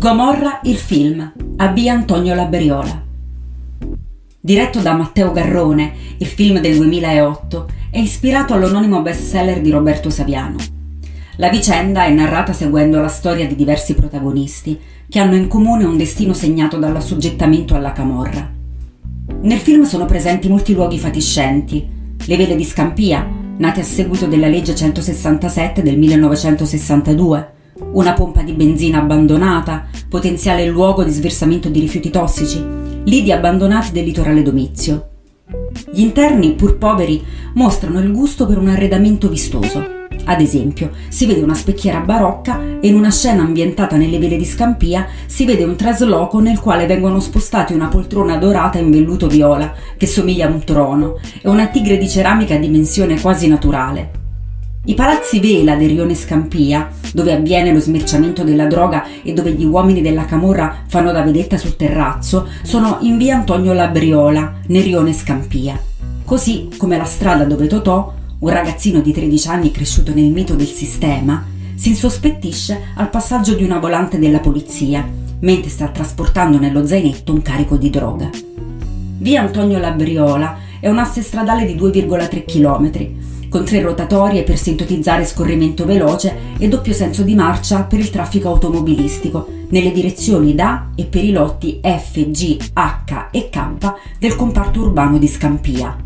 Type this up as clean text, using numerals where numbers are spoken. Gomorra il film, a Via Antonio Labriola. Diretto da Matteo Garrone, il film del 2008 è ispirato all'omonimo bestseller di Roberto Saviano. La vicenda è narrata seguendo la storia di diversi protagonisti che hanno in comune un destino segnato dall'assoggettamento alla camorra. Nel film sono presenti molti luoghi fatiscenti, le vele di Scampia, nate a seguito della legge 167 del 1962, una pompa di benzina abbandonata, potenziale luogo di sversamento di rifiuti tossici, lidi abbandonati del litorale Domizio. Gli interni, pur poveri, mostrano il gusto per un arredamento vistoso. Ad esempio, si vede una specchiera barocca e in una scena ambientata nelle vele di Scampia si vede un trasloco nel quale vengono spostati una poltrona dorata in velluto viola, che somiglia a un trono, e una tigre di ceramica a dimensione quasi naturale. I palazzi vela del Rione Scampia, dove avviene lo smerciamento della droga e dove gli uomini della camorra fanno da vedetta sul terrazzo, sono in via Antonio Labriola, nel Rione Scampia. Così come la strada dove Totò, un ragazzino di 13 anni cresciuto nel mito del sistema, si insospettisce al passaggio di una volante della polizia, mentre sta trasportando nello zainetto un carico di droga. Via Antonio Labriola è un'asse stradale di 2,3 km, con 3 rotatorie per sintetizzare scorrimento veloce e doppio senso di marcia per il traffico automobilistico, nelle direzioni da e per i lotti F, G, H e K del comparto urbano di Scampia.